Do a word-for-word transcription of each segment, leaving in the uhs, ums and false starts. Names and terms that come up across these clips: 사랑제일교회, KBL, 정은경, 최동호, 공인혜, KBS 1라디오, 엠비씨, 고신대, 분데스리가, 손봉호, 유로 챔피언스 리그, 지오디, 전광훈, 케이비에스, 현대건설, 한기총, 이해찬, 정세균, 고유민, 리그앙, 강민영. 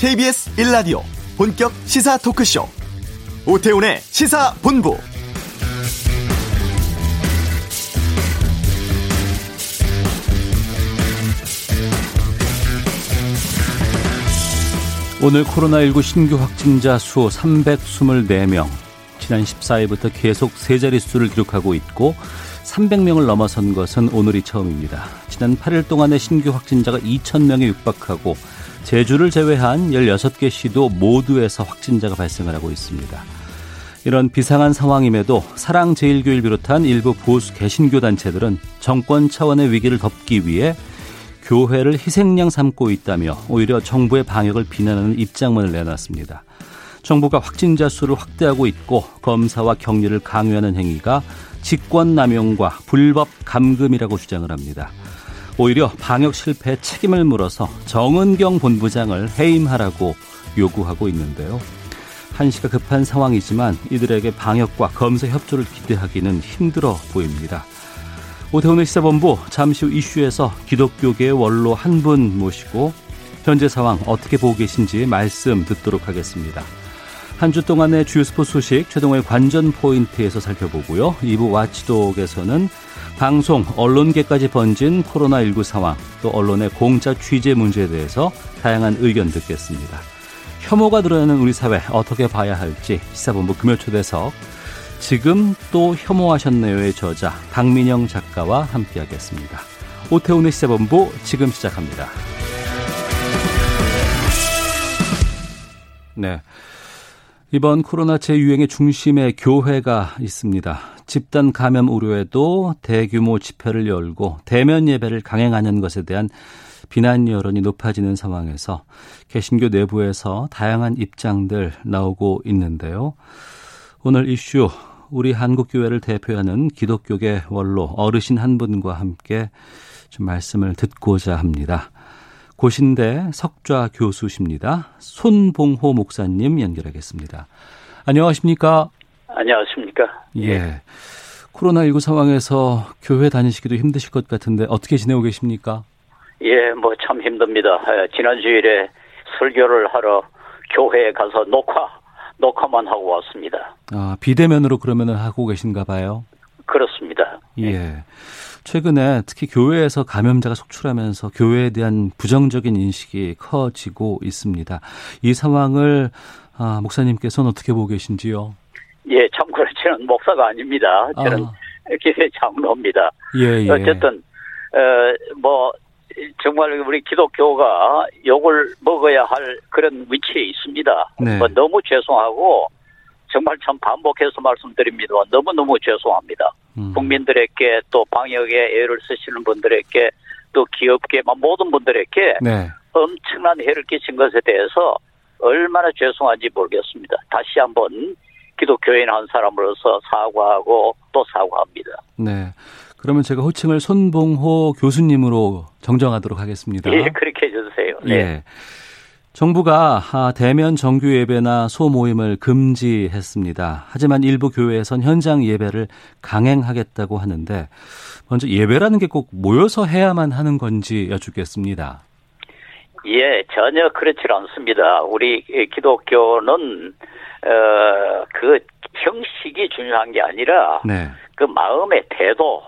케이비에스 일 라디오 본격 시사 토크쇼 오태훈의 시사본부. 오늘 코로나십구 신규 확진자 수 삼백이십사 명, 지난 십사 일부터 계속 세 자릿수를 기록하고 있고 삼백 명을 넘어선 것은 오늘이 처음입니다. 지난 팔 일 동안의 신규 확진자가 이천 명에 육박하고 제주를 제외한 열여섯 개 시도 모두에서 확진자가 발생을 하고 있습니다. 이런 비상한 상황임에도 사랑제일교회를 비롯한 일부 보수 개신교 단체들은 정권 차원의 위기를 덮기 위해 교회를 희생양 삼고 있다며 오히려 정부의 방역을 비난하는 입장문을 내놨습니다. 정부가 확진자 수를 확대하고 있고 검사와 격리를 강요하는 행위가 직권남용과 불법 감금이라고 주장을 합니다. 오히려 방역 실패에 책임을 물어서 정은경 본부장을 해임하라고 요구하고 있는데요. 한시가 급한 상황이지만 이들에게 방역과 검사 협조를 기대하기는 힘들어 보입니다. 오태훈의 시사본부, 잠시 후 이슈에서 기독교계의 원로 한 분 모시고 현재 상황 어떻게 보고 계신지 말씀 듣도록 하겠습니다. 한 주 동안의 주요 스포츠 소식, 최동호의 관전 포인트에서 살펴보고요. 이 부 와치독에서는 방송, 언론계까지 번진 코로나십구 상황, 또 언론의 공짜 취재 문제에 대해서 다양한 의견 듣겠습니다. 혐오가 드러나는 우리 사회, 어떻게 봐야 할지 시사본부 금요초대석, 지금 또 혐오하셨네요의 저자 강민영 작가와 함께하겠습니다. 오태훈의 시사본부 지금 시작합니다. 네. 이번 코로나 재유행의 중심에 교회가 있습니다. 집단 감염 우려에도 대규모 집회를 열고 대면 예배를 강행하는 것에 대한 비난 여론이 높아지는 상황에서 개신교 내부에서 다양한 입장들 나오고 있는데요. 오늘 이슈, 우리 한국교회를 대표하는 기독교계 원로 어르신 한 분과 함께 좀 말씀을 듣고자 합니다. 고신대 석좌 교수십니다. 손봉호 목사님 연결하겠습니다. 안녕하십니까? 안녕하십니까? 예. 코로나십구 상황에서 교회 다니시기도 힘드실 것 같은데 어떻게 지내고 계십니까? 예, 뭐 참 힘듭니다. 지난 주일에 설교를 하러 교회에 가서 녹화, 녹화만 하고 왔습니다. 아, 비대면으로 그러면은 하고 계신가 봐요? 그렇습니다. 예. 최근에 특히 교회에서 감염자가 속출하면서 교회에 대한 부정적인 인식이 커지고 있습니다. 이 상황을 아, 목사님께서는 어떻게 보고 계신지요? 예, 참고로 저는 목사가 아닙니다. 저는 아. 교회 장로입니다. 예, 예. 어쨌든 에, 뭐 정말 우리 기독교가 욕을 먹어야 할 그런 위치에 있습니다. 네. 뭐 너무 죄송하고 정말 참 반복해서 말씀드립니다. 너무너무 죄송합니다. 음. 국민들에게 또 방역에 애를 쓰시는 분들에게 또 기업계 모든 분들에게 네. 엄청난 해를 끼친 것에 대해서 얼마나 죄송한지 모르겠습니다. 다시 한번 기독교인 한 사람으로서 사과하고 또 사과합니다. 네. 그러면 제가 호칭을 손봉호 교수님으로 정정하도록 하겠습니다. 예, 그렇게 해주세요. 네. 예. 정부가 대면 정규 예배나 소모임을 금지했습니다. 하지만 일부 교회에선 현장 예배를 강행하겠다고 하는데 먼저 예배라는 게 꼭 모여서 해야만 하는 건지 여쭙겠습니다. 예, 전혀 그렇지 않습니다. 우리 기독교는 어, 그 형식이 중요한 게 아니라 네. 그 마음의 태도,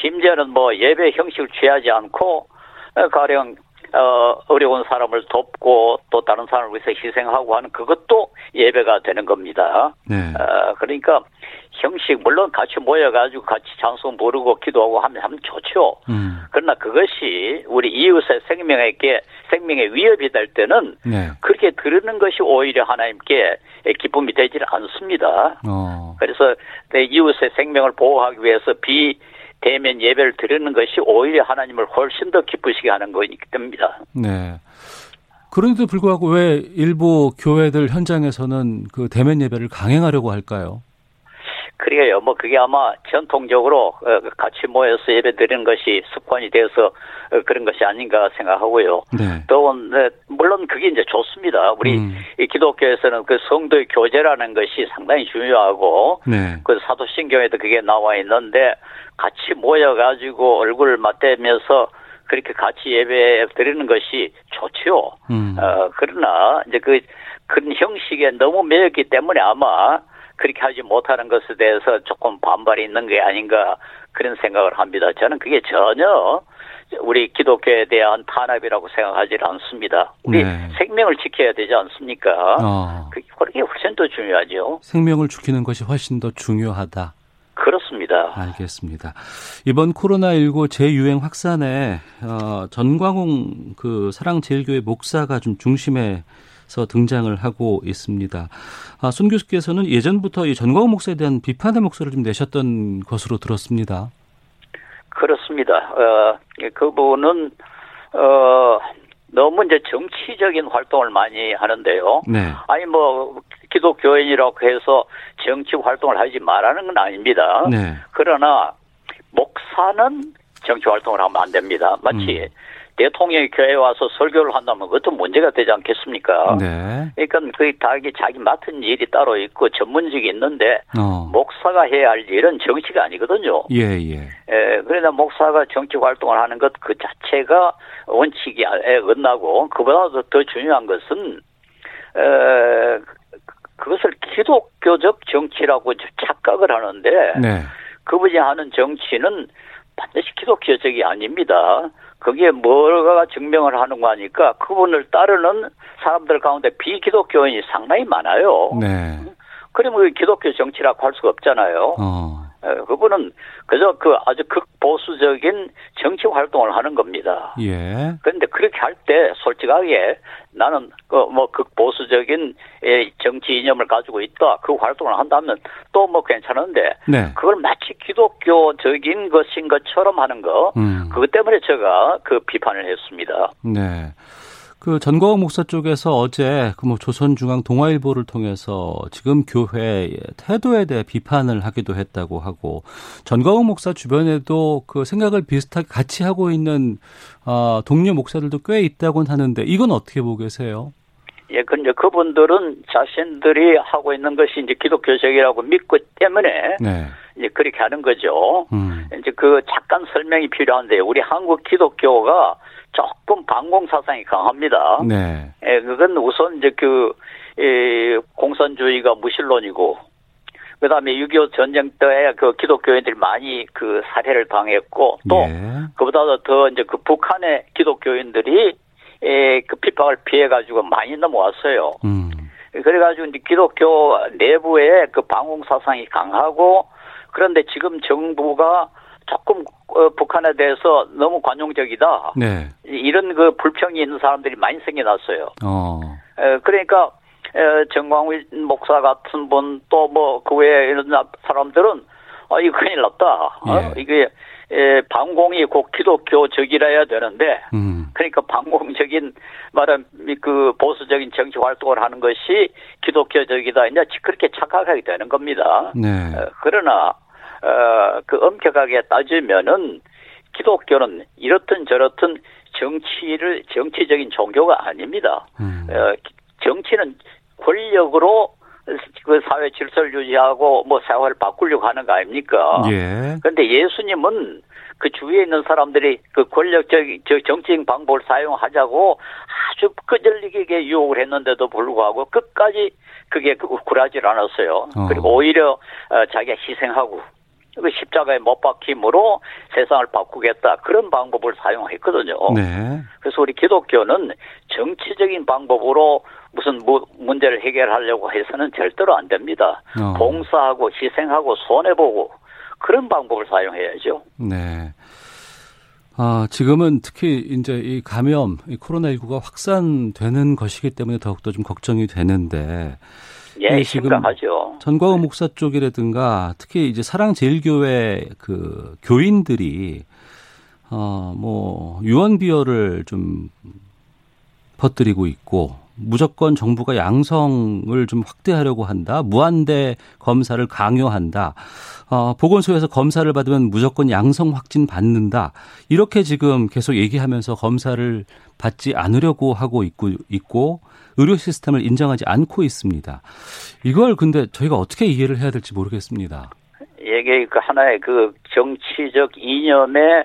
심지어는 뭐 예배 형식을 취하지 않고 가령 어, 어려운 사람을 돕고 또 다른 사람을 위해서 희생하고 하는 그것도 예배가 되는 겁니다. 네. 어, 그러니까 형식 물론 같이 모여가지고 같이 찬송 부르고 기도하고 하면, 하면 좋죠. 음. 그러나 그것이 우리 이웃의 생명에게 생명의 위협이 될 때는 네. 그렇게 들으는 것이 오히려 하나님께 기쁨이 되질 않습니다. 어. 그래서 내 이웃의 생명을 보호하기 위해서 비 대면 예배를 드리는 것이 오히려 하나님을 훨씬 더 기쁘시게 하는 것이기 때문입니다. 네. 그런데도 불구하고 왜 일부 교회들 현장에서는 그 대면 예배를 강행하려고 할까요? 그래요. 뭐 그게 아마 전통적으로 같이 모여서 예배 드리는 것이 습관이 돼서 그런 것이 아닌가 생각하고요. 네. 또 물론 그게 이제 좋습니다. 우리 음. 기독교에서는 그 성도의 교제라는 것이 상당히 중요하고 네. 그 사도신경에도 그게 나와 있는데 같이 모여가지고 얼굴을 맞대면서 그렇게 같이 예배 드리는 것이 좋지요. 음. 어, 그러나 이제 그 그런 형식에 너무 매였기 때문에 아마 그렇게 하지 못하는 것에 대해서 조금 반발이 있는 게 아닌가 그런 생각을 합니다. 저는 그게 전혀 우리 기독교에 대한 탄압이라고 생각하지 않습니다. 우리 네. 생명을 지켜야 되지 않습니까? 어. 그게 훨씬 더 중요하죠. 생명을 지키는 것이 훨씬 더 중요하다. 그렇습니다. 알겠습니다. 이번 코로나십구 재유행 확산에 어, 전광훈 그 사랑제일교회 목사가 좀 중심에 서 등장을 하고 있습니다. 아, 손 교수께서는 예전부터 이 전광훈 목사에 대한 비판의 목소리를 좀 내셨던 것으로 들었습니다. 그렇습니다. 어, 그분은 어, 너무 이제 정치적인 활동을 많이 하는데요. 네. 아니 뭐 기독교인이라고 해서 정치 활동을 하지 말라는 건 아닙니다. 네. 그러나 목사는 정치 활동을 하면 안 됩니다. 마치 음. 대통령이 교회에 와서 설교를 한다면 그것도 문제가 되지 않겠습니까? 네. 그러니까 그 자기, 자기 맡은 일이 따로 있고 전문직이 있는데 어. 목사가 해야 할 일은 정치가 아니거든요. 예, 예. 예, 그러나 목사가 정치 활동을 하는 것 그 자체가 원칙에 어긋나고 그보다 더 중요한 것은 에, 그것을 기독교적 정치라고 착각을 하는데 네. 그분이 하는 정치는 반드시 기독교적이 아닙니다. 그게 뭐가 증명을 하는 거니까 그분을 따르는 사람들 가운데 비기독교인이 상당히 많아요. 네. 그러면 기독교 정치라고 할 수가 없잖아요. 어. 그분은 그저 그 아주 극보수적인 정치 활동을 하는 겁니다. 예. 그런데 그렇게 할 때 솔직하게 나는 그 뭐 극보수적인 정치 이념을 가지고 있다. 그 활동을 한다면 또 뭐 괜찮은데 네. 그걸 마치 기독교적인 것인 것처럼 하는 거 음. 그것 때문에 제가 그 비판을 했습니다. 네. 그 전광훈 목사 쪽에서 어제 그 뭐 조선중앙 동아일보를 통해서 지금 교회의 태도에 대해 비판을 하기도 했다고 하고 전광훈 목사 주변에도 그 생각을 비슷하게 같이 하고 있는 어, 동료 목사들도 꽤 있다고는 하는데 이건 어떻게 보고 계세요? 예, 근데 그분들은 자신들이 하고 있는 것이 이제 기독교적이라고 믿고 때문에 네. 이제 그렇게 하는 거죠. 음. 이제 그 잠깐 설명이 필요한데 우리 한국 기독교가 조금 반공 사상이 강합니다. 네. 예, 그건 우선 이제 그 예, 공산주의가 무신론이고, 그 다음에 육이오 전쟁 때 그 기독교인들이 많이 그 살해를 당했고, 또 예. 그보다 더 이제 그 북한의 기독교인들이 예, 그 핍박을 피해 가지고 많이 넘어왔어요. 음. 그래 가지고 이제 기독교 내부에 그 반공 사상이 강하고, 그런데 지금 정부가 조금 어, 북한에 대해서 너무 관용적이다. 네. 이런 그 불평이 있는 사람들이 많이 생겨났어요. 어. 에, 그러니까 에, 정광훈 목사 같은 분 또 뭐 그 외에 이런 사람들은 아 이거 큰일 났다. 예. 어? 이게 에, 반공이 곧 기독교적이라 해야 되는데 음. 그러니까 반공적인 말은 그 보수적인 정치 활동을 하는 것이 기독교적이다. 이제 그렇게 착각하게 되는 겁니다. 네. 에, 그러나 어, 그 엄격하게 따지면은 기독교는 이렇든 저렇든 정치를 정치적인 종교가 아닙니다. 음. 어, 정치는 권력으로 그 사회 질서를 유지하고 뭐 사회를 바꾸려고 하는 거 아닙니까? 예. 그런데 예수님은 그 주위에 있는 사람들이 그 권력적인 정치인 방법을 사용하자고 아주 끄질리게 유혹을 했는데도 불구하고 끝까지 그게 굴하지 않았어요. 어. 그리고 오히려 자기가 희생하고 그 십자가에 못 박힘으로 세상을 바꾸겠다 그런 방법을 사용했거든요. 네. 그래서 우리 기독교는 정치적인 방법으로 무슨 무, 문제를 해결하려고 해서는 절대로 안 됩니다. 어. 봉사하고 희생하고 손해보고 그런 방법을 사용해야죠. 네. 아, 지금은 특히 이제 이 감염, 이 코로나십구가 확산되는 것이기 때문에 더욱더 좀 걱정이 되는데. 예, 지금 심각하죠. 전광훈 목사 쪽이라든가 특히 이제 사랑제일교회 그 교인들이 어, 뭐 유언비어를 좀 퍼뜨리고 있고 무조건 정부가 양성을 좀 확대하려고 한다. 무한대 검사를 강요한다. 어, 보건소에서 검사를 받으면 무조건 양성 확진 받는다. 이렇게 지금 계속 얘기하면서 검사를 받지 않으려고 하고 있고, 있고 의료 시스템을 인정하지 않고 있습니다. 이걸 근데 저희가 어떻게 이해를 해야 될지 모르겠습니다. 이게 하나의 그 정치적 이념의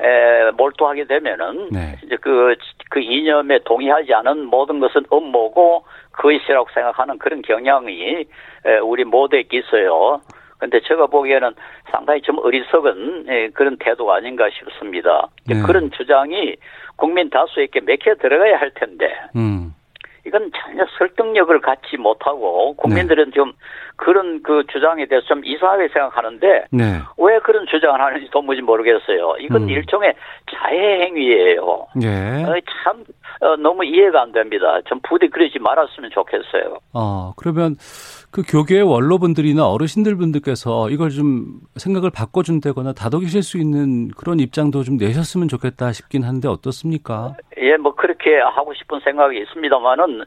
에, 몰두하게 되면은 네. 이제 그, 그 이념에 동의하지 않은 모든 것은 음모고 거짓이라고 생각하는 그런 경향이 에, 우리 모두에게 있어요. 근데 제가 보기에는 상당히 좀 어리석은 그런 태도가 아닌가 싶습니다. 네. 그런 주장이 국민 다수에게 맥혀 들어가야 할 텐데 음. 이건 전혀 설득력을 갖지 못하고 국민들은 네. 좀 그런 그 주장에 대해서 좀 이상하게 생각하는데 네. 왜 그런 주장을 하는지 도무지 모르겠어요. 이건 음. 일종의 자해 행위예요. 네. 참 너무 이해가 안 됩니다. 좀 부디 그러지 말았으면 좋겠어요. 어, 그러면 그 교계의 원로분들이나 어르신들 분들께서 이걸 좀 생각을 바꿔준다거나 다독이실 수 있는 그런 입장도 좀 내셨으면 좋겠다 싶긴 한데 어떻습니까? 예, 뭐 그렇게 하고 싶은 생각이 있습니다만은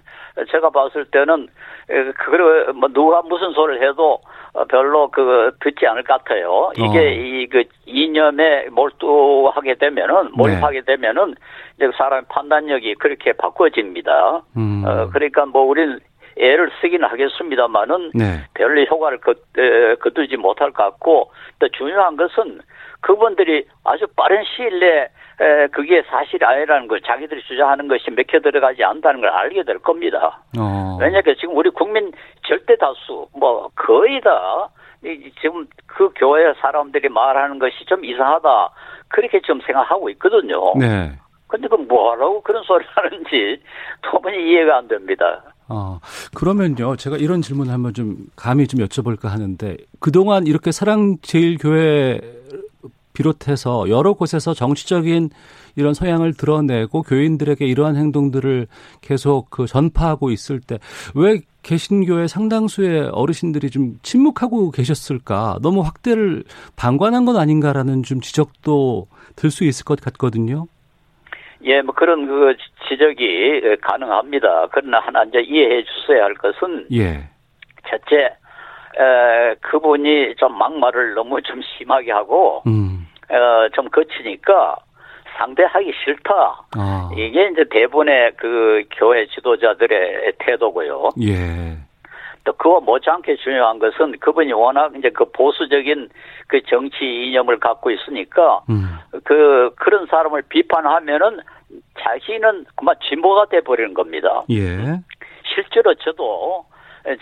제가 봤을 때는 그 뭐 누가 무슨 소리를 해도 별로 그 듣지 않을 것 같아요. 이게 어. 이 그 이념에 몰두하게 되면은 몰입하게 네. 되면은 이제 사람의 판단력이 그렇게 바꿔집니다. 음. 어, 그러니까 뭐 우리는 애를 쓰긴 하겠습니다만은 네. 별로 효과를 거, 에, 거두지 못할 것 같고 또 중요한 것은 그분들이 아주 빠른 시일 내에 에, 그게 사실이 아니라는 걸 자기들이 주장하는 것이 맥혀 들어가지 않다는 걸 알게 될 겁니다. 어. 왜냐하면 지금 우리 국민 절대 다수 뭐 거의 다 이, 지금 그 교회 사람들이 말하는 것이 좀 이상하다 그렇게 좀 생각하고 있거든요. 네. 근데 그 뭐하라고 그런 소리를 하는지 도무지 이해가 안 됩니다. 어, 그러면요, 제가 이런 질문을 한번 좀 감히 좀 여쭤볼까 하는데, 그동안 이렇게 사랑제일교회 비롯해서 여러 곳에서 정치적인 이런 성향을 드러내고 교인들에게 이러한 행동들을 계속 그 전파하고 있을 때, 왜 개신교의 상당수의 어르신들이 좀 침묵하고 계셨을까? 너무 확대를 방관한 건 아닌가라는 좀 지적도 들 수 있을 것 같거든요. 예, 뭐 그런 그 지적이 가능합니다. 그러나 하나 이제 이해해 주셔야 할 것은 예. 첫째, 에, 그분이 좀 막말을 너무 좀 심하게 하고 음. 어, 좀 거치니까 상대하기 싫다. 아. 이게 이제 대부분의 그 교회 지도자들의 태도고요. 예. 또 그와 못지않게 중요한 것은 그분이 워낙 이제 그 보수적인 그 정치 이념을 갖고 있으니까 음. 그 그런 사람을 비판하면은 자신은 그만 진보가 돼 버리는 겁니다. 예. 실제로 저도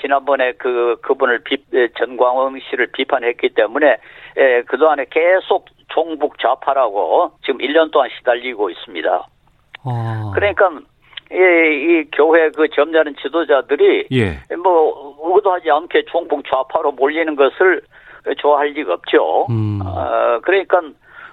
지난번에 그 그분을 비, 전광훈 씨를 비판했기 때문에 예, 그동안에 계속 종북 좌파라고 지금 일 년 동안 시달리고 있습니다. 아. 그러니까. 예, 이 교회 그 점잖은 지도자들이 예. 뭐 의도하지 않게 종북 좌파로 몰리는 것을 좋아할 리가 없죠. 음. 어, 그러니까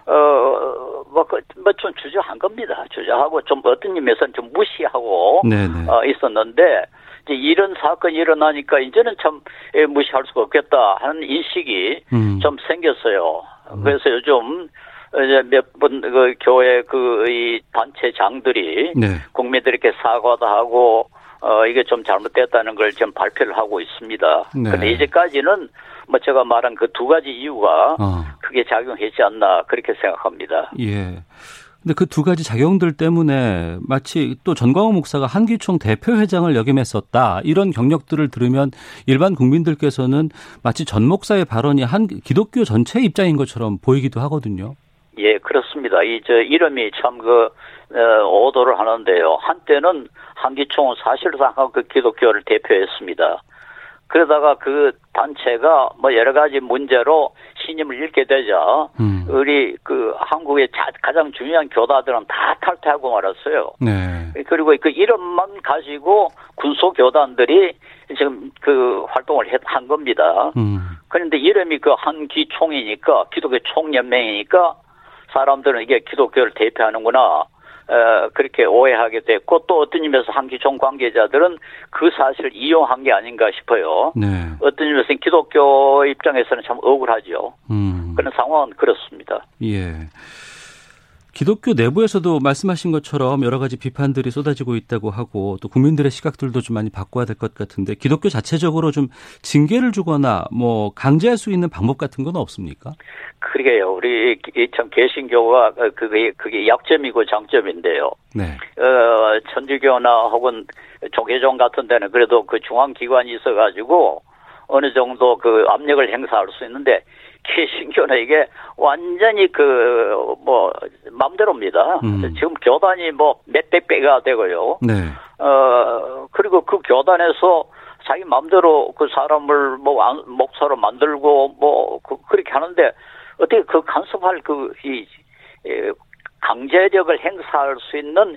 어, 뭐, 뭐 좀 주저한 겁니다. 주저하고 좀 어떤 의미에서는 좀 무시하고 어, 있었는데 이제 이런 사건이 일어나니까 이제는 참 무시할 수가 없겠다 하는 인식이 음. 좀 생겼어요. 그래서 음. 요즘 이제 몇 분 그 교회 그 이 단체장들이 네. 국민들에게 사과도 하고 어 이게 좀 잘못됐다는 걸 지금 발표를 하고 있습니다. 네. 근데 이제까지는 뭐 제가 말한 그 두 가지 이유가 어. 크게 작용했지 않나 그렇게 생각합니다. 예. 근데 그 두 가지 작용들 때문에 마치 또 전광훈 목사가 한기총 대표회장을 역임했었다. 이런 경력들을 들으면 일반 국민들께서는 마치 전 목사의 발언이 한 기독교 전체의 입장인 것처럼 보이기도 하거든요. 예, 그렇습니다. 이, 저, 이름이 참, 그, 어, 오도를 하는데요. 한때는 한기총은 사실상 그 기독교를 대표했습니다. 그러다가 그 단체가 뭐 여러 가지 문제로 신임을 잃게 되자, 음. 우리 그 한국의 자, 가장 중요한 교단들은 다 탈퇴하고 말았어요. 네. 그리고 그 이름만 가지고 군소 교단들이 지금 그 활동을 한 겁니다. 음. 그런데 이름이 그 한기총이니까, 기독교 총연맹이니까, 사람들은 이게 기독교를 대표하는구나 에, 그렇게 오해하게 됐고 또 어떤 의미에서 한기총 관계자들은 그 사실을 이용한 게 아닌가 싶어요. 네. 어떤 의미에서는 기독교 입장에서는 참 억울하죠. 음. 그런 상황은 그렇습니다. 예. 기독교 내부에서도 말씀하신 것처럼 여러 가지 비판들이 쏟아지고 있다고 하고 또 국민들의 시각들도 좀 많이 바꿔야 될 것 같은데 기독교 자체적으로 좀 징계를 주거나 뭐 강제할 수 있는 방법 같은 건 없습니까? 그러게요. 우리 참 개신교가 그게 그게 약점이고 장점인데요. 네. 어, 천주교나 혹은 조계종 같은 데는 그래도 그 중앙 기관이 있어가지고 어느 정도 그 압력을 행사할 수 있는데 개신교는 이게 완전히 그 뭐 마음대로입니다. 음. 지금 교단이 뭐 몇백 배가 되고요. 네. 어 그리고 그 교단에서 자기 마음대로 그 사람을 뭐 목사로 만들고 뭐 그, 그렇게 하는데 어떻게 그 간섭할 그 이 강제력을 행사할 수 있는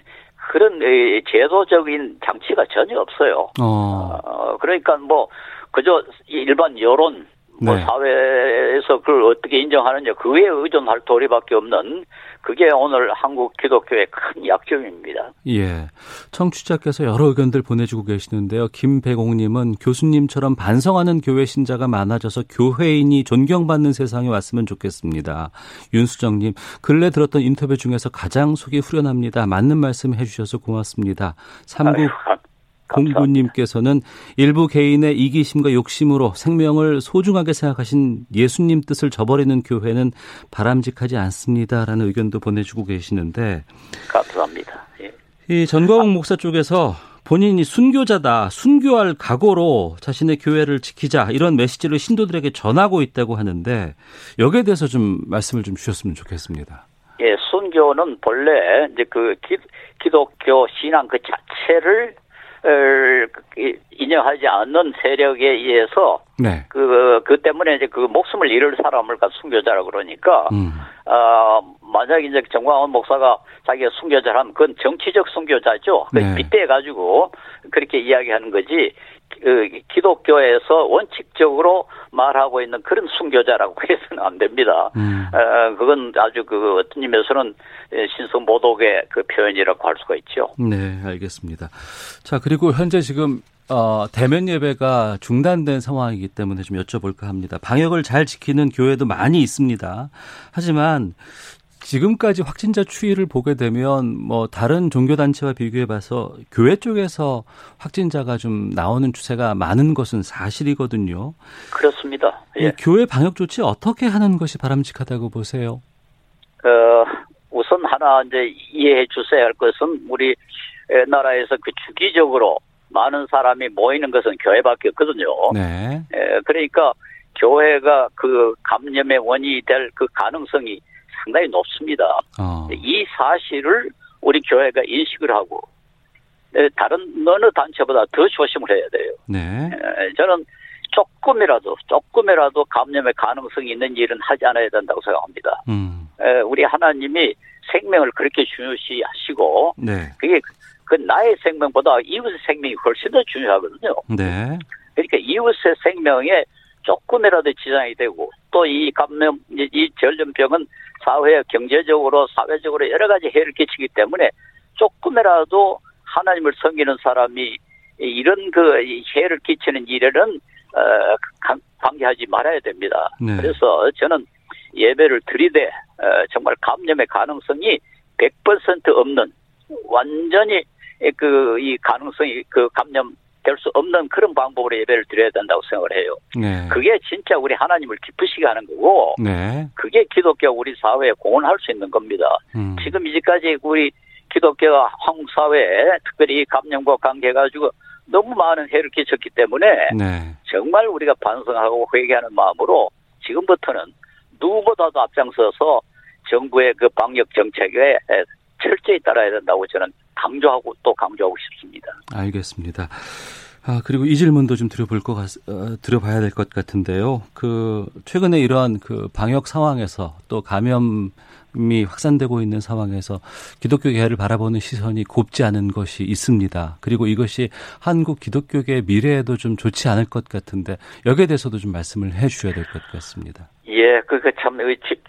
그런 이, 제도적인 장치가 전혀 없어요. 어. 어 그러니까 뭐 그저 일반 여론 뭐 네. 사회에서 그걸 어떻게 인정하느냐 그에 의존할 도리밖에 없는 그게 오늘 한국 기독교의 큰 약점입니다. 예, 청취자께서 여러 의견들 보내주고 계시는데요. 김배공님은 교수님처럼 반성하는 교회 신자가 많아져서 교회인이 존경받는 세상에 왔으면 좋겠습니다. 윤수정님, 근래 들었던 인터뷰 중에서 가장 속이 후련합니다. 맞는 말씀 해주셔서 고맙습니다. 삼국 공구님께서는 일부 개인의 이기심과 욕심으로 생명을 소중하게 생각하신 예수님 뜻을 저버리는 교회는 바람직하지 않습니다라는 의견도 보내주고 계시는데 감사합니다. 예. 이 전광훈 목사 쪽에서 본인이 순교자다, 순교할 각오로 자신의 교회를 지키자 이런 메시지를 신도들에게 전하고 있다고 하는데 여기에 대해서 좀 말씀을 좀 주셨으면 좋겠습니다. 예, 순교는 본래 이제 그 기, 기독교 신앙 그 자체를 인정하지 않는 세력에 의해서 네. 그, 그 때문에 이제 그 목숨을 잃을 사람을 가 순교자라고 그러니까 음. 어, 만약 이제 정광훈 목사가 자기가 순교자라면 그건 정치적 순교자죠. 네. 빗대 가지고 그렇게 이야기하는 거지. 그 기독교에서 원칙적으로 말하고 있는 그런 순교자라고 해서는 안 됩니다. 음. 어, 그건 아주 그 어떤 의미에서는 신성 모독의 그 표현이라고 할 수가 있죠. 네, 알겠습니다. 자, 그리고 현재 지금 어, 대면 예배가 중단된 상황이기 때문에 좀 여쭤볼까 합니다. 방역을 잘 지키는 교회도 많이 있습니다. 하지만 지금까지 확진자 추이를 보게 되면 뭐 다른 종교단체와 비교해봐서 교회 쪽에서 확진자가 좀 나오는 추세가 많은 것은 사실이거든요. 그렇습니다. 예. 교회 방역 조치 어떻게 하는 것이 바람직하다고 보세요? 어, 우선 하나 이제 이해해 주셔야 할 것은 우리 나라에서 그 주기적으로 많은 사람이 모이는 것은 교회밖에 없거든요. 네. 에, 그러니까 교회가 그 감염의 원인이 될 그 가능성이 상당히 높습니다. 어. 이 사실을 우리 교회가 인식을 하고 다른 어느 단체보다 더 조심을 해야 돼요. 네. 저는 조금이라도 조금이라도 감염의 가능성이 있는 일은 하지 않아야 된다고 생각합니다. 음. 우리 하나님이 생명을 그렇게 중요시하시고 네. 그게 그 나의 생명보다 이웃의 생명이 훨씬 더 중요하거든요. 네. 그러니까 이웃의 생명에 조금이라도 지장이 되고 또 이 감염, 이 전염병은 사회 경제적으로 사회적으로 여러 가지 해를 끼치기 때문에 조금이라도 하나님을 섬기는 사람이 이런 그 해를 끼치는 일에는 방해하지 말아야 됩니다. 네. 그래서 저는 예배를 드리되 정말 감염의 가능성이 백 퍼센트 없는 완전히 그 이 가능성이 그 감염 될 수 없는 그런 방법으로 예배를 드려야 된다고 생각을 해요. 네. 그게 진짜 우리 하나님을 기쁘시게 하는 거고 네. 그게 기독교가 우리 사회에 공헌할 수 있는 겁니다. 음. 지금 이제까지 우리 기독교가 한국 사회에 특별히 감염과 관계해가지고 너무 많은 해를 끼쳤기 때문에 네. 정말 우리가 반성하고 회개하는 마음으로 지금부터는 누구보다도 앞장서서 정부의 그 방역 정책에 철저히 따라야 된다고 저는 강조하고 또 강조하고 싶습니다. 알겠습니다. 아, 그리고 이 질문도 좀 드려볼 것, 같, 어, 드려봐야 될 것 같은데요. 그, 최근에 이러한 그 방역 상황에서 또 감염이 확산되고 있는 상황에서 기독교계를 바라보는 시선이 곱지 않은 것이 있습니다. 그리고 이것이 한국 기독교계의 미래에도 좀 좋지 않을 것 같은데 여기에 대해서도 좀 말씀을 해 주셔야 될 것 같습니다. 예, 그게 참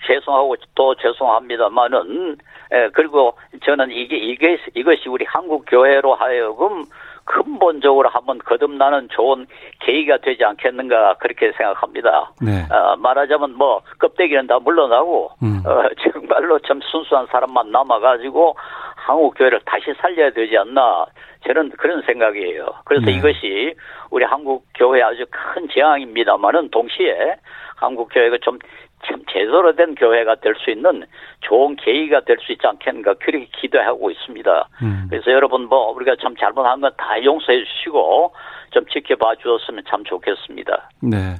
죄송하고 또 죄송합니다만은, 예, 그리고 저는 이게, 이게, 이것이 우리 한국 교회로 하여금 근본적으로 한번 거듭나는 좋은 계기가 되지 않겠는가 그렇게 생각합니다. 네. 어, 말하자면 뭐 껍데기는 다 물러나고 음. 어, 정말로 참 순수한 사람만 남아가지고 한국 교회를 다시 살려야 되지 않나 저는 그런 생각이에요. 그래서 네. 이것이 우리 한국 교회 아주 큰 재앙입니다만은 동시에 한국 교회가 좀 참 제대로 된 교회가 될 수 있는 좋은 계기가 될 수 있지 않겠는가 그렇게 기대하고 있습니다. 음. 그래서 여러분 뭐 우리가 참 잘못한 건 다 용서해 주시고 좀 지켜봐 주었으면 참 좋겠습니다. 네.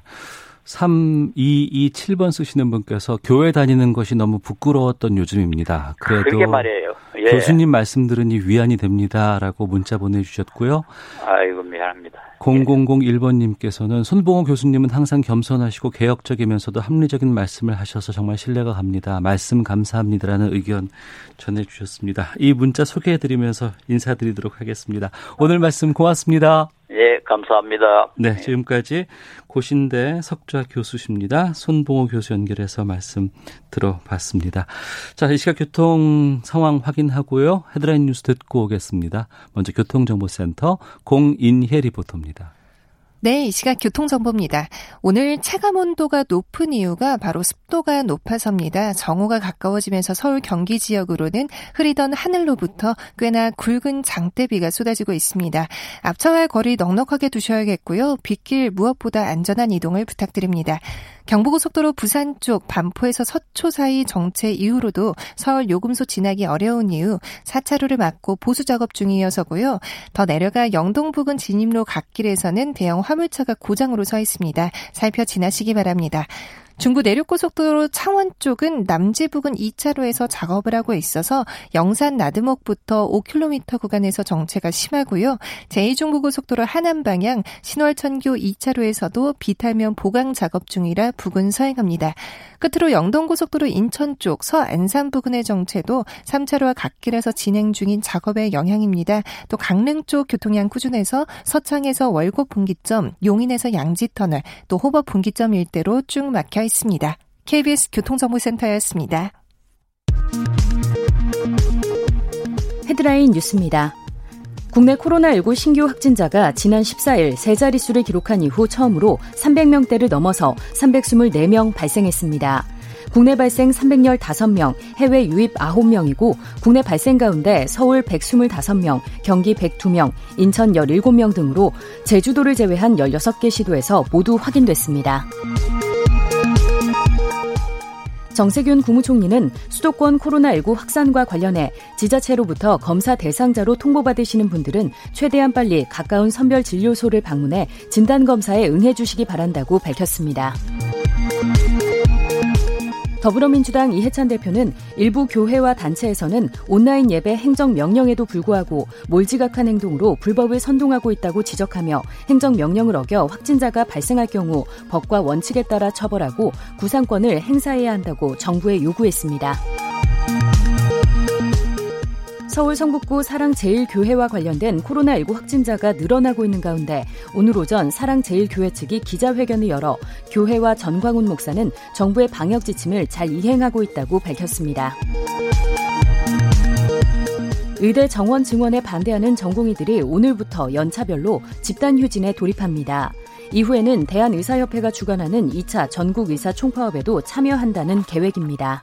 삼이이칠 번 쓰시는 분께서 교회 다니는 것이 너무 부끄러웠던 요즘입니다. 그래도 그게 말이에요. 예. 교수님 말씀 들으니 위안이 됩니다라고 문자 보내주셨고요. 아이고 미안합니다. 공공공일 번님께서는 손봉호 교수님은 항상 겸손하시고 개혁적이면서도 합리적인 말씀을 하셔서 정말 신뢰가 갑니다. 말씀 감사합니다라는 의견 전해주셨습니다. 이 문자 소개해드리면서 인사드리도록 하겠습니다. 오늘 말씀 고맙습니다. 예, 감사합니다. 네, 지금까지 고신대 석좌 교수십니다. 손봉호 교수 연결해서 말씀 들어봤습니다. 자, 이 시각 교통 상황 확인하고요. 헤드라인 뉴스 듣고 오겠습니다. 먼저 교통정보센터 공인혜 리포터입니다. 네, 이 시각 교통정보입니다. 오늘 체감온도가 높은 이유가 바로 습도가 높아서입니다. 정오가 가까워지면서 서울 경기 지역으로는 흐리던 하늘로부터 꽤나 굵은 장대비가 쏟아지고 있습니다. 앞차와의 거리 넉넉하게 두셔야겠고요. 빗길 무엇보다 안전한 이동을 부탁드립니다. 경부고속도로 부산 쪽 반포에서 서초 사이 정체 이후로도 서울 요금소 지나기 어려운 이유 사 차로를 막고 보수 작업 중이어서고요. 더 내려가 영동 부근 진입로 갓길에서는 대형 화물차가 고장으로 서 있습니다. 살펴 지나시기 바랍니다. 중부 내륙고속도로 창원 쪽은 남지 부근 이 차로에서 작업을 하고 있어서 영산 나드목부터 오 킬로미터 구간에서 정체가 심하고요. 제이 중부고속도로 하남 방향 신월천교 이 차로에서도 비탈면 보강 작업 중이라 부근 서행합니다. 끝으로 영동고속도로 인천 쪽 서안산 부근의 정체도 삼 차로와 갓길에서 진행 중인 작업의 영향입니다. 또 강릉 쪽 교통량 꾸준해서 서창에서 월곡 분기점, 용인에서 양지터널, 또 호법 분기점 일대로 쭉 막혀 있습니다. 케이비에스 교통정보센터였습니다. 헤드라인 뉴스입니다. 국내 코로나십구 신규 확진자가 지난 십사 일 세 자릿수를 기록한 이후 처음으로 삼백 명대를 넘어서 삼백이십사 명 발생했습니다. 국내 발생 삼백십오 명, 해외 유입 아홉 명이고 국내 발생 가운데 서울 백이십오 명, 경기 백이 명, 인천 십칠 명 등으로 제주도를 제외한 열여섯 개 시도에서 모두 확인됐습니다. 정세균 국무총리는 수도권 코로나십구 확산과 관련해 지자체로부터 검사 대상자로 통보받으시는 분들은 최대한 빨리 가까운 선별진료소를 방문해 진단검사에 응해주시기 바란다고 밝혔습니다. 더불어민주당 이해찬 대표는 일부 교회와 단체에서는 온라인 예배 행정명령에도 불구하고 몰지각한 행동으로 불법을 선동하고 있다고 지적하며 행정명령을 어겨 확진자가 발생할 경우 법과 원칙에 따라 처벌하고 구상권을 행사해야 한다고 정부에 요구했습니다. 서울 성북구 사랑제일교회와 관련된 코로나십구 확진자가 늘어나고 있는 가운데 오늘 오전 사랑제일교회 측이 기자회견을 열어 교회와 전광훈 목사는 정부의 방역 지침을 잘 이행하고 있다고 밝혔습니다. 의대 정원 증원에 반대하는 전공의들이 오늘부터 연차별로 집단 휴진에 돌입합니다. 이후에는 대한의사협회가 주관하는 이 차 전국의사 총파업에도 참여한다는 계획입니다.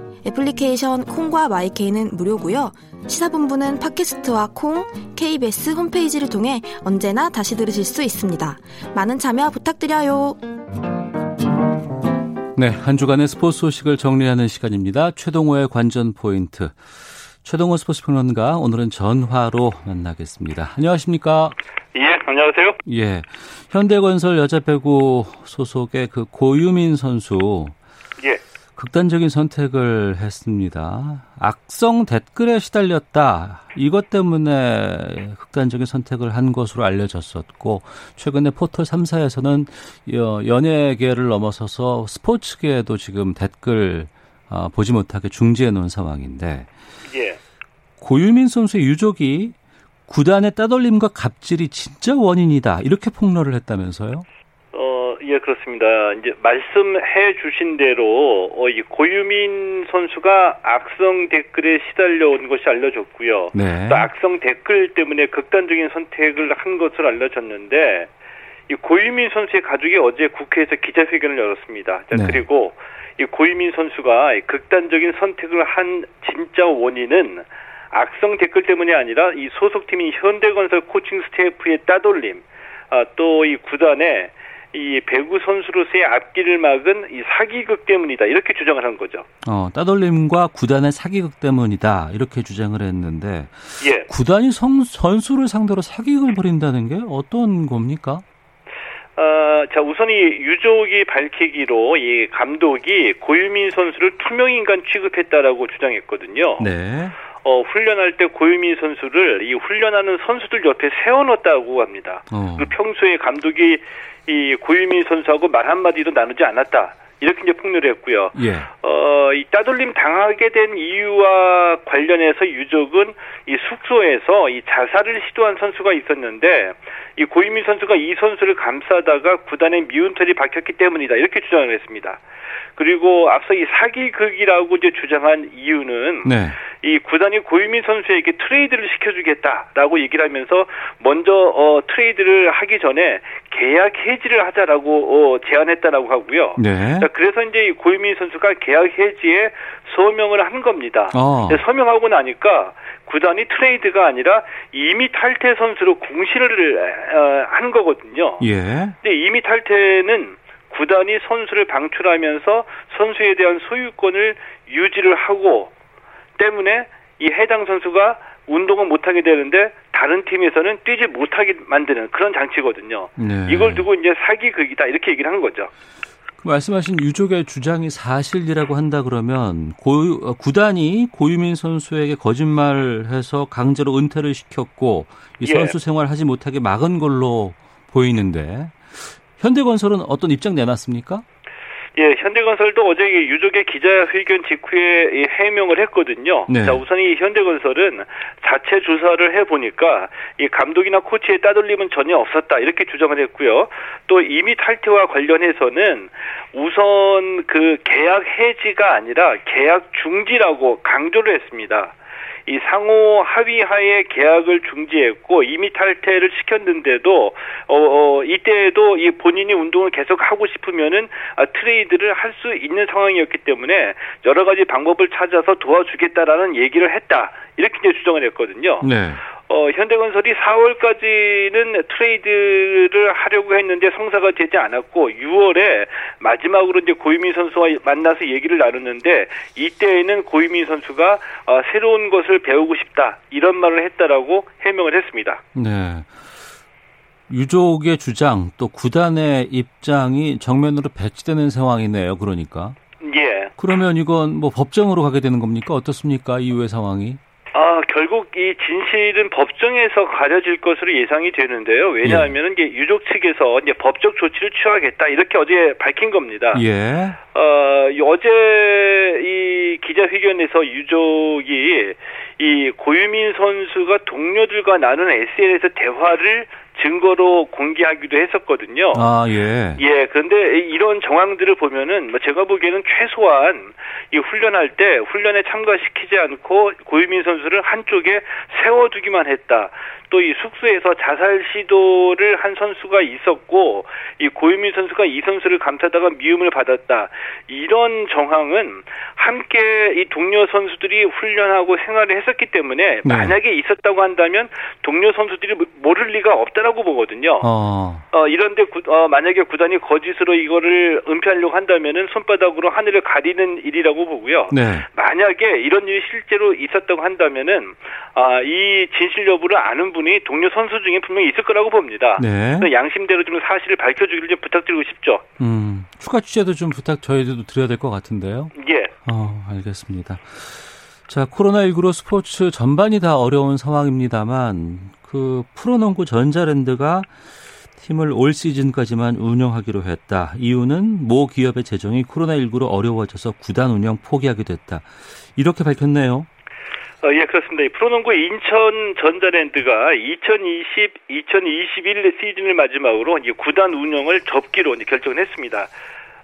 애플리케이션 콩과 마이케이는 무료고요. 시사본부는 팟캐스트와 콩, 케이비에스 홈페이지를 통해 언제나 다시 들으실 수 있습니다. 많은 참여 부탁드려요. 네, 한 주간의 스포츠 소식을 정리하는 시간입니다. 최동호의 관전 포인트. 최동호 스포츠 평론가, 오늘은 전화로 만나겠습니다. 안녕하십니까? 예, 안녕하세요. 예, 현대건설 여자 배구 소속의 그 고유민 선수. 예. 극단적인 선택을 했습니다. 악성 댓글에 시달렸다. 이것 때문에 극단적인 선택을 한 것으로 알려졌었고 최근에 포털 삼 사에서는 연예계를 넘어서서 스포츠계에도 지금 댓글 보지 못하게 중지해 놓은 상황인데 예. 고유민 선수의 유족이 구단의 따돌림과 갑질이 진짜 원인이다. 이렇게 폭로를 했다면서요? 예, 그렇습니다. 이제 말씀해 주신 대로 어, 이 고유민 선수가 악성 댓글에 시달려온 것이 알려졌고요. 네. 또 악성 댓글 때문에 극단적인 선택을 한 것으로 알려졌는데 이 고유민 선수의 가족이 어제 국회에서 기자회견을 열었습니다. 자, 네. 그리고 이 고유민 선수가 극단적인 선택을 한 진짜 원인은 악성 댓글 때문이 아니라 이 소속팀인 현대건설 코칭 스태프의 따돌림, 아, 또 이 구단의 이 배구 선수로서의 앞길을 막은 이 사기극 때문이다, 이렇게 주장을 한 거죠. 어, 따돌림과 구단의 사기극 때문이다, 이렇게 주장을 했는데, 예. 구단이 성, 선수를 상대로 사기극을 벌인다는 게 어떤 겁니까? 어, 자, 우선 이 유족이 밝히기로 이 감독이 고유민 선수를 투명인간 취급했다라고 주장했거든요. 네. 어, 훈련할 때 고유민 선수를 이 훈련하는 선수들 옆에 세워놓았다고 합니다. 어. 그리고 평소에 감독이 이 고유민 선수하고 말 한마디도 나누지 않았다, 이렇게 이제 폭로를 했고요. 예. 어, 이 따돌림 당하게 된 이유와 관련해서 유족은 이 숙소에서 이 자살을 시도한 선수가 있었는데 이 고유민 선수가 이 선수를 감싸다가 구단의 미운털이 박혔기 때문이다, 이렇게 주장을 했습니다. 그리고 앞서 이 사기극이라고 이제 주장한 이유는, 네. 이 구단이 고유민 선수에게 트레이드를 시켜주겠다라고 얘기를 하면서 먼저 어, 트레이드를 하기 전에 계약 해지를 하자라고 어, 제안했다라고 하고요. 네. 자, 그래서 이제 고유민 선수가 계약 해지에 서명을 한 겁니다. 어. 서명하고 나니까 구단이 트레이드가 아니라 이미 탈퇴 선수로 공시를 어, 한 거거든요. 예. 근데 이미 탈퇴는 구단이 선수를 방출하면서 선수에 대한 소유권을 유지를 하고 때문에 이 해당 선수가 운동은 못하게 되는데 다른 팀에서는 뛰지 못하게 만드는 그런 장치거든요. 네. 이걸 두고 이제 사기극이다, 이렇게 얘기를 한 거죠. 말씀하신 유족의 주장이 사실이라고 한다 그러면 고유, 구단이 고유민 선수에게 거짓말해서 강제로 은퇴를 시켰고 이 선수, 예. 생활하지 못하게 막은 걸로 보이는데 현대건설은 어떤 입장 내놨습니까? 예, 현대건설도 어제 유족의 기자회견 직후에 해명을 했거든요. 네. 자, 우선 이 현대건설은 자체 조사를 해보니까 이 감독이나 코치의 따돌림은 전혀 없었다, 이렇게 주장을 했고요. 또 이미 탈퇴와 관련해서는 우선 그 계약 해지가 아니라 계약 중지라고 강조를 했습니다. 이 상호 합의하에 계약을 중지했고 이미 탈퇴를 시켰는데도 어, 어 이때에도 이 본인이 운동을 계속 하고 싶으면은 아, 트레이드를 할 수 있는 상황이었기 때문에 여러 가지 방법을 찾아서 도와주겠다라는 얘기를 했다, 이렇게 이제 주장을 했거든요. 네. 어, 현대건설이 사월까지는 트레이드를 하려고 했는데 성사가 되지 않았고 유월에 마지막으로 이제 고유민 선수와 만나서 얘기를 나누는데 이때에는 고유민 선수가 어, 새로운 것을 배우고 싶다, 이런 말을 했다라고 해명을 했습니다. 네. 유족의 주장 또 구단의 입장이 정면으로 배치되는 상황이네요. 그러니까. 예. 그러면 이건 뭐 법정으로 가게 되는 겁니까? 어떻습니까? 이후의 상황이? 아, 결국 이 진실은 법정에서 가려질 것으로 예상이 되는데요. 왜냐하면 이제 유족 측에서 이제 법적 조치를 취하겠다, 이렇게 어제 밝힌 겁니다. 예. 어, 어제 이 기자회견에서 유족이 이 고유민 선수가 동료들과 나눈 에스엔에스 대화를 증거로 공개하기도 했었거든요. 아, 예. 예, 그런데 이런 정황들을 보면은 제가 보기에는 최소한 이 훈련할 때 훈련에 참가시키지 않고 고유민 선수를 한쪽에 세워두기만 했다. 또 이 숙소에서 자살 시도를 한 선수가 있었고 이 고유민 선수가 이 선수를 감싸다가 미움을 받았다. 이런 정황은 함께 이 동료 선수들이 훈련하고 생활을 했었기 때문에, 네. 만약에 있었다고 한다면 동료 선수들이 모를 리가 없다라고 보거든요. 어. 어, 이런데 구, 어, 만약에 구단이 거짓으로 이거를 은폐하려고 한다면은 손바닥으로 하늘을 가리는 일이라고 보고요. 네. 만약에 이런 일이 실제로 있었다고 한다면은 아, 이 진실 여부를 아는 분이 동료 선수 중에 분명히 있을 거라고 봅니다. 네. 양심대로 좀 사실을 밝혀주기를 좀 부탁드리고 싶죠. 음, 추가 취재도 좀 부탁 저희도 드려야 될 것 같은데요. 예. 어, 알겠습니다. 자, 코로나십구로 스포츠 전반이 다 어려운 상황입니다만 그 프로농구 전자랜드가 팀을 올 시즌까지만 운영하기로 했다. 이유는 모 기업의 재정이 코로나십구로 어려워져서 구단 운영 포기하게 됐다, 이렇게 밝혔네요. 어, 예, 그렇습니다. 이 프로농구 인천 전자랜드가 이천이십 이천이십일 시즌을 마지막으로 이제 구단 운영을 접기로 이제 결정을 했습니다.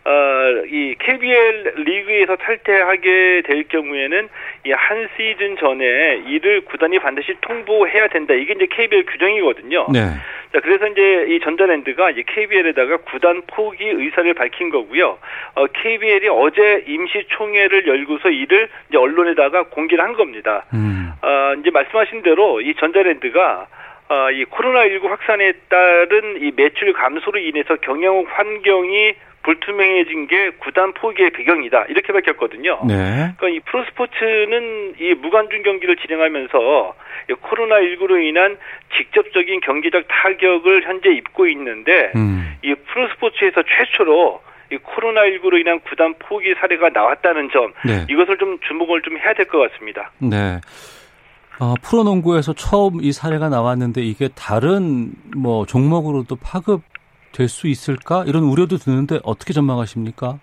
어, 이 케이비엘 리그에서 탈퇴하게 될 경우에는 이 한 시즌 전에 이를 구단이 반드시 통보해야 된다. 이게 이제 케이비엘 규정이거든요. 네. 자, 그래서 이제 이 전자랜드가 이제 케이비엘에다가 구단 포기 의사를 밝힌 거고요. 어, 케이비엘이 어제 임시 총회를 열고서 이를 이제 언론에다가 공개를 한 겁니다. 음. 어, 이제 말씀하신 대로 이 전자랜드가 어, 이 코로나십구 확산에 따른 이 매출 감소로 인해서 경영 환경이 불투명해진 게 구단 포기의 배경이다. 이렇게 밝혔거든요. 네. 그러니까 이 프로스포츠는 이 무관중 경기를 진행하면서 코로나십구로 인한 직접적인 경기적 타격을 현재 입고 있는데 음. 이 프로스포츠에서 최초로 이 코로나십구로 인한 구단 포기 사례가 나왔다는 점, 네. 이것을 좀 주목을 좀 해야 될 것 같습니다. 네. 아, 프로농구에서 처음 이 사례가 나왔는데 이게 다른 뭐 종목으로도 파급 될 수 있을까? 이런 우려도 드는데 어떻게 전망하십니까?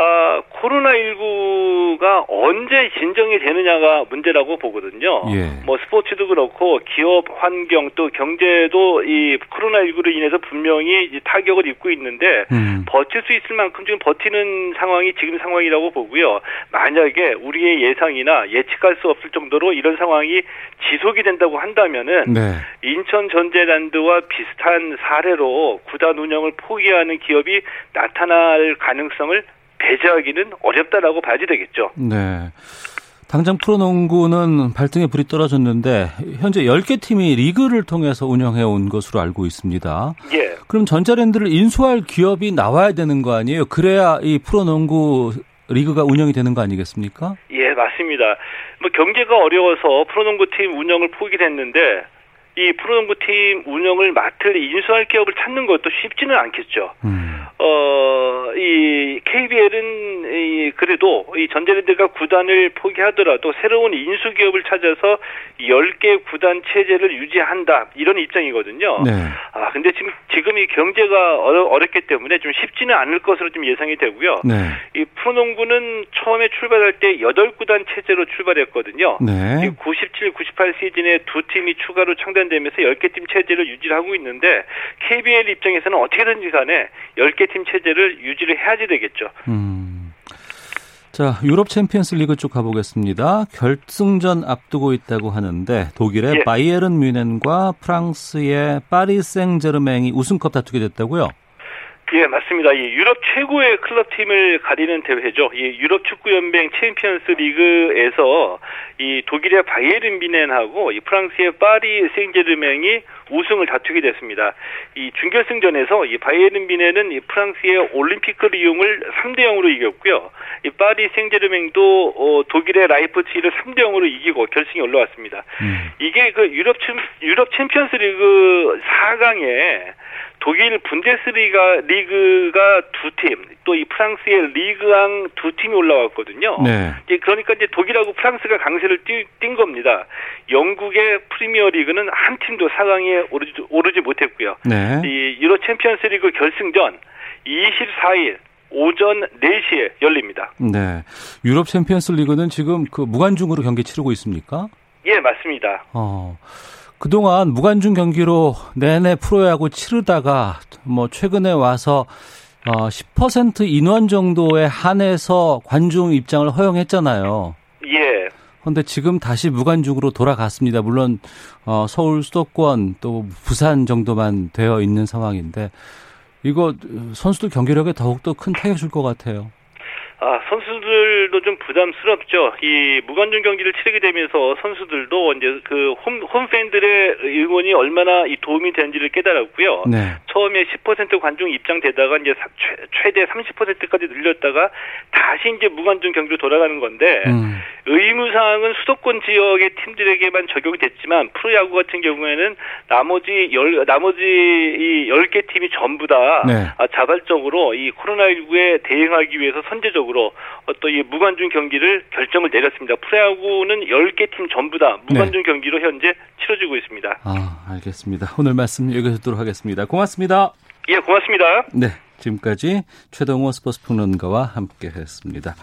아, 코로나십구가 언제 진정이 되느냐가 문제라고 보거든요. 예. 뭐 스포츠도 그렇고 기업 환경 또 경제도 이 코로나십구로 인해서 분명히 이제 타격을 입고 있는데 음. 버틸 수 있을 만큼 지금 버티는 상황이 지금 상황이라고 보고요. 만약에 우리의 예상이나 예측할 수 없을 정도로 이런 상황이 지속이 된다고 한다면은 네. 인천 전자랜드와 비슷한 사례로 구단 운영을 포기하는 기업이 나타날 가능성을 배제하기는 어렵다라고 봐야 되겠죠. 네. 당장 프로농구는 발등에 불이 떨어졌는데 현재 열 개 팀이 리그를 통해서 운영해온 것으로 알고 있습니다. 예. 그럼 전자랜드를 인수할 기업이 나와야 되는 거 아니에요? 그래야 이 프로농구 리그가 운영이 되는 거 아니겠습니까? 예, 맞습니다. 뭐 경제가 어려워서 프로농구팀 운영을 포기했는데 이 프로농구팀 운영을 맡을 인수할 기업을 찾는 것도 쉽지는 않겠죠. 음. 어, 이 케이비엘은 이 그래도 이 전자랜드가 구단을 포기하더라도 새로운 인수 기업을 찾아서 열 개 구단 체제를 유지한다. 이런 입장이거든요. 네. 아, 근데 지금 지금 이 경제가 어려, 어렵기 때문에 좀 쉽지는 않을 것으로 좀 예상이 되고요. 네. 이 프로농구는 처음에 출발할 때 여덟 구단 체제로 출발했거든요. 네. 구십칠 구십팔 시즌에 두 팀이 추가로 창단 되면서 열 개 팀 체제를 유지를 하고 있는데 케이비엘 입장에서는 어떻게든지 간에 열 개 팀 체제를 유지를 해야지 되겠죠. 음. 자, 유로 챔피언스 리그 쪽 가보겠습니다. 결승전 앞두고 있다고 하는데 독일의 예. 바이에른 뮌헨과 프랑스의 파리 생제르맹이 우승컵 다투게 됐다고요? 예, 맞습니다. 이 유럽 최고의 클럽팀을 가리는 대회죠. 이 유럽 축구연맹 챔피언스 리그에서 이 독일의 바이에른 뮌헨하고 이 프랑스의 파리 생제르맹이 우승을 다투게 됐습니다. 이 준결승전에서 이 바이에른 뮌헨은 이 프랑스의 올림피크 리옹을 삼 대 영으로 이겼고요. 이 파리 생제르맹도 어, 독일의 라이프치히를 삼 대 영으로 이기고 결승에 올라왔습니다. 음. 이게 그 유럽 챔 유럽 챔피언스 리그 사 강에 독일 분데스리가 리그가 두 팀, 또 이 프랑스의 리그앙 두 팀이 올라왔거든요. 네. 이제 그러니까 이제 독일하고 프랑스가 강세를 띈, 띈 겁니다. 영국의 프리미어 리그는 한 팀도 사 강에 오르지, 오르지 못했고요. 네. 이 유로 챔피언스 리그 결승전 이십사 일 오전 네 시에 열립니다. 네. 유럽 챔피언스 리그는 지금 그 무관중으로 경기 치르고 있습니까? 예, 맞습니다. 어. 그동안 무관중 경기로 내내 프로야구 치르다가 뭐 최근에 와서 어 십 퍼센트 인원 정도에 한해서 관중 입장을 허용했잖아요. 예. 그런데 지금 다시 무관중으로 돌아갔습니다. 물론 어 서울 수도권 또 부산 정도만 되어 있는 상황인데 이거 선수들 경기력에 더욱더 큰 타격 줄 것 같아요. 아, 선수들도 좀 부담스럽죠. 이 무관중 경기를 치르게 되면서 선수들도 이제 그 홈, 홈팬들의 응원이 얼마나 이 도움이 되는지를 깨달았고요. 네. 처음에 십 퍼센트 관중 입장되다가 이제 최대 삼십 퍼센트까지 늘렸다가 다시 이제 무관중 경기로 돌아가는 건데, 음. 의무사항은 수도권 지역의 팀들에게만 적용이 됐지만, 프로야구 같은 경우에는 나머지 열, 나머지 이 열 개 팀이 전부 다 네. 자발적으로 이 코로나십구에 대응하기 위해서 선제적으로 또 이 무관중 경기를 결정을 내렸습니다. 프로야구는 열 개 팀 전부 다 무관중 네. 경기로 현재 치러지고 있습니다. 아, 알겠습니다. 오늘 말씀 여기서 듣도록 하겠습니다. 고맙습니다. 예, 고맙습니다. 네, 지금까지 최동호 스포츠 평론가와 함께했습니다.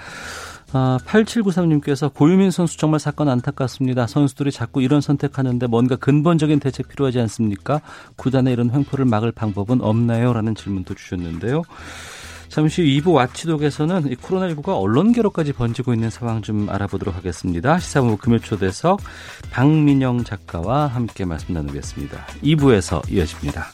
아, 팔칠구삼 님께서 고유민 선수 정말 사건 안타깝습니다. 선수들이 자꾸 이런 선택하는데 뭔가 근본적인 대책 필요하지 않습니까? 구단의 이런 횡포를 막을 방법은 없나요? 라는 질문도 주셨는데요. 잠시 후 이 부 와치독에서는 이 코로나십구가 언론계로까지 번지고 있는 상황 좀 알아보도록 하겠습니다. 시사본부 금요초대석 강민영 작가와 함께 말씀 나누겠습니다. 이 부에서 이어집니다.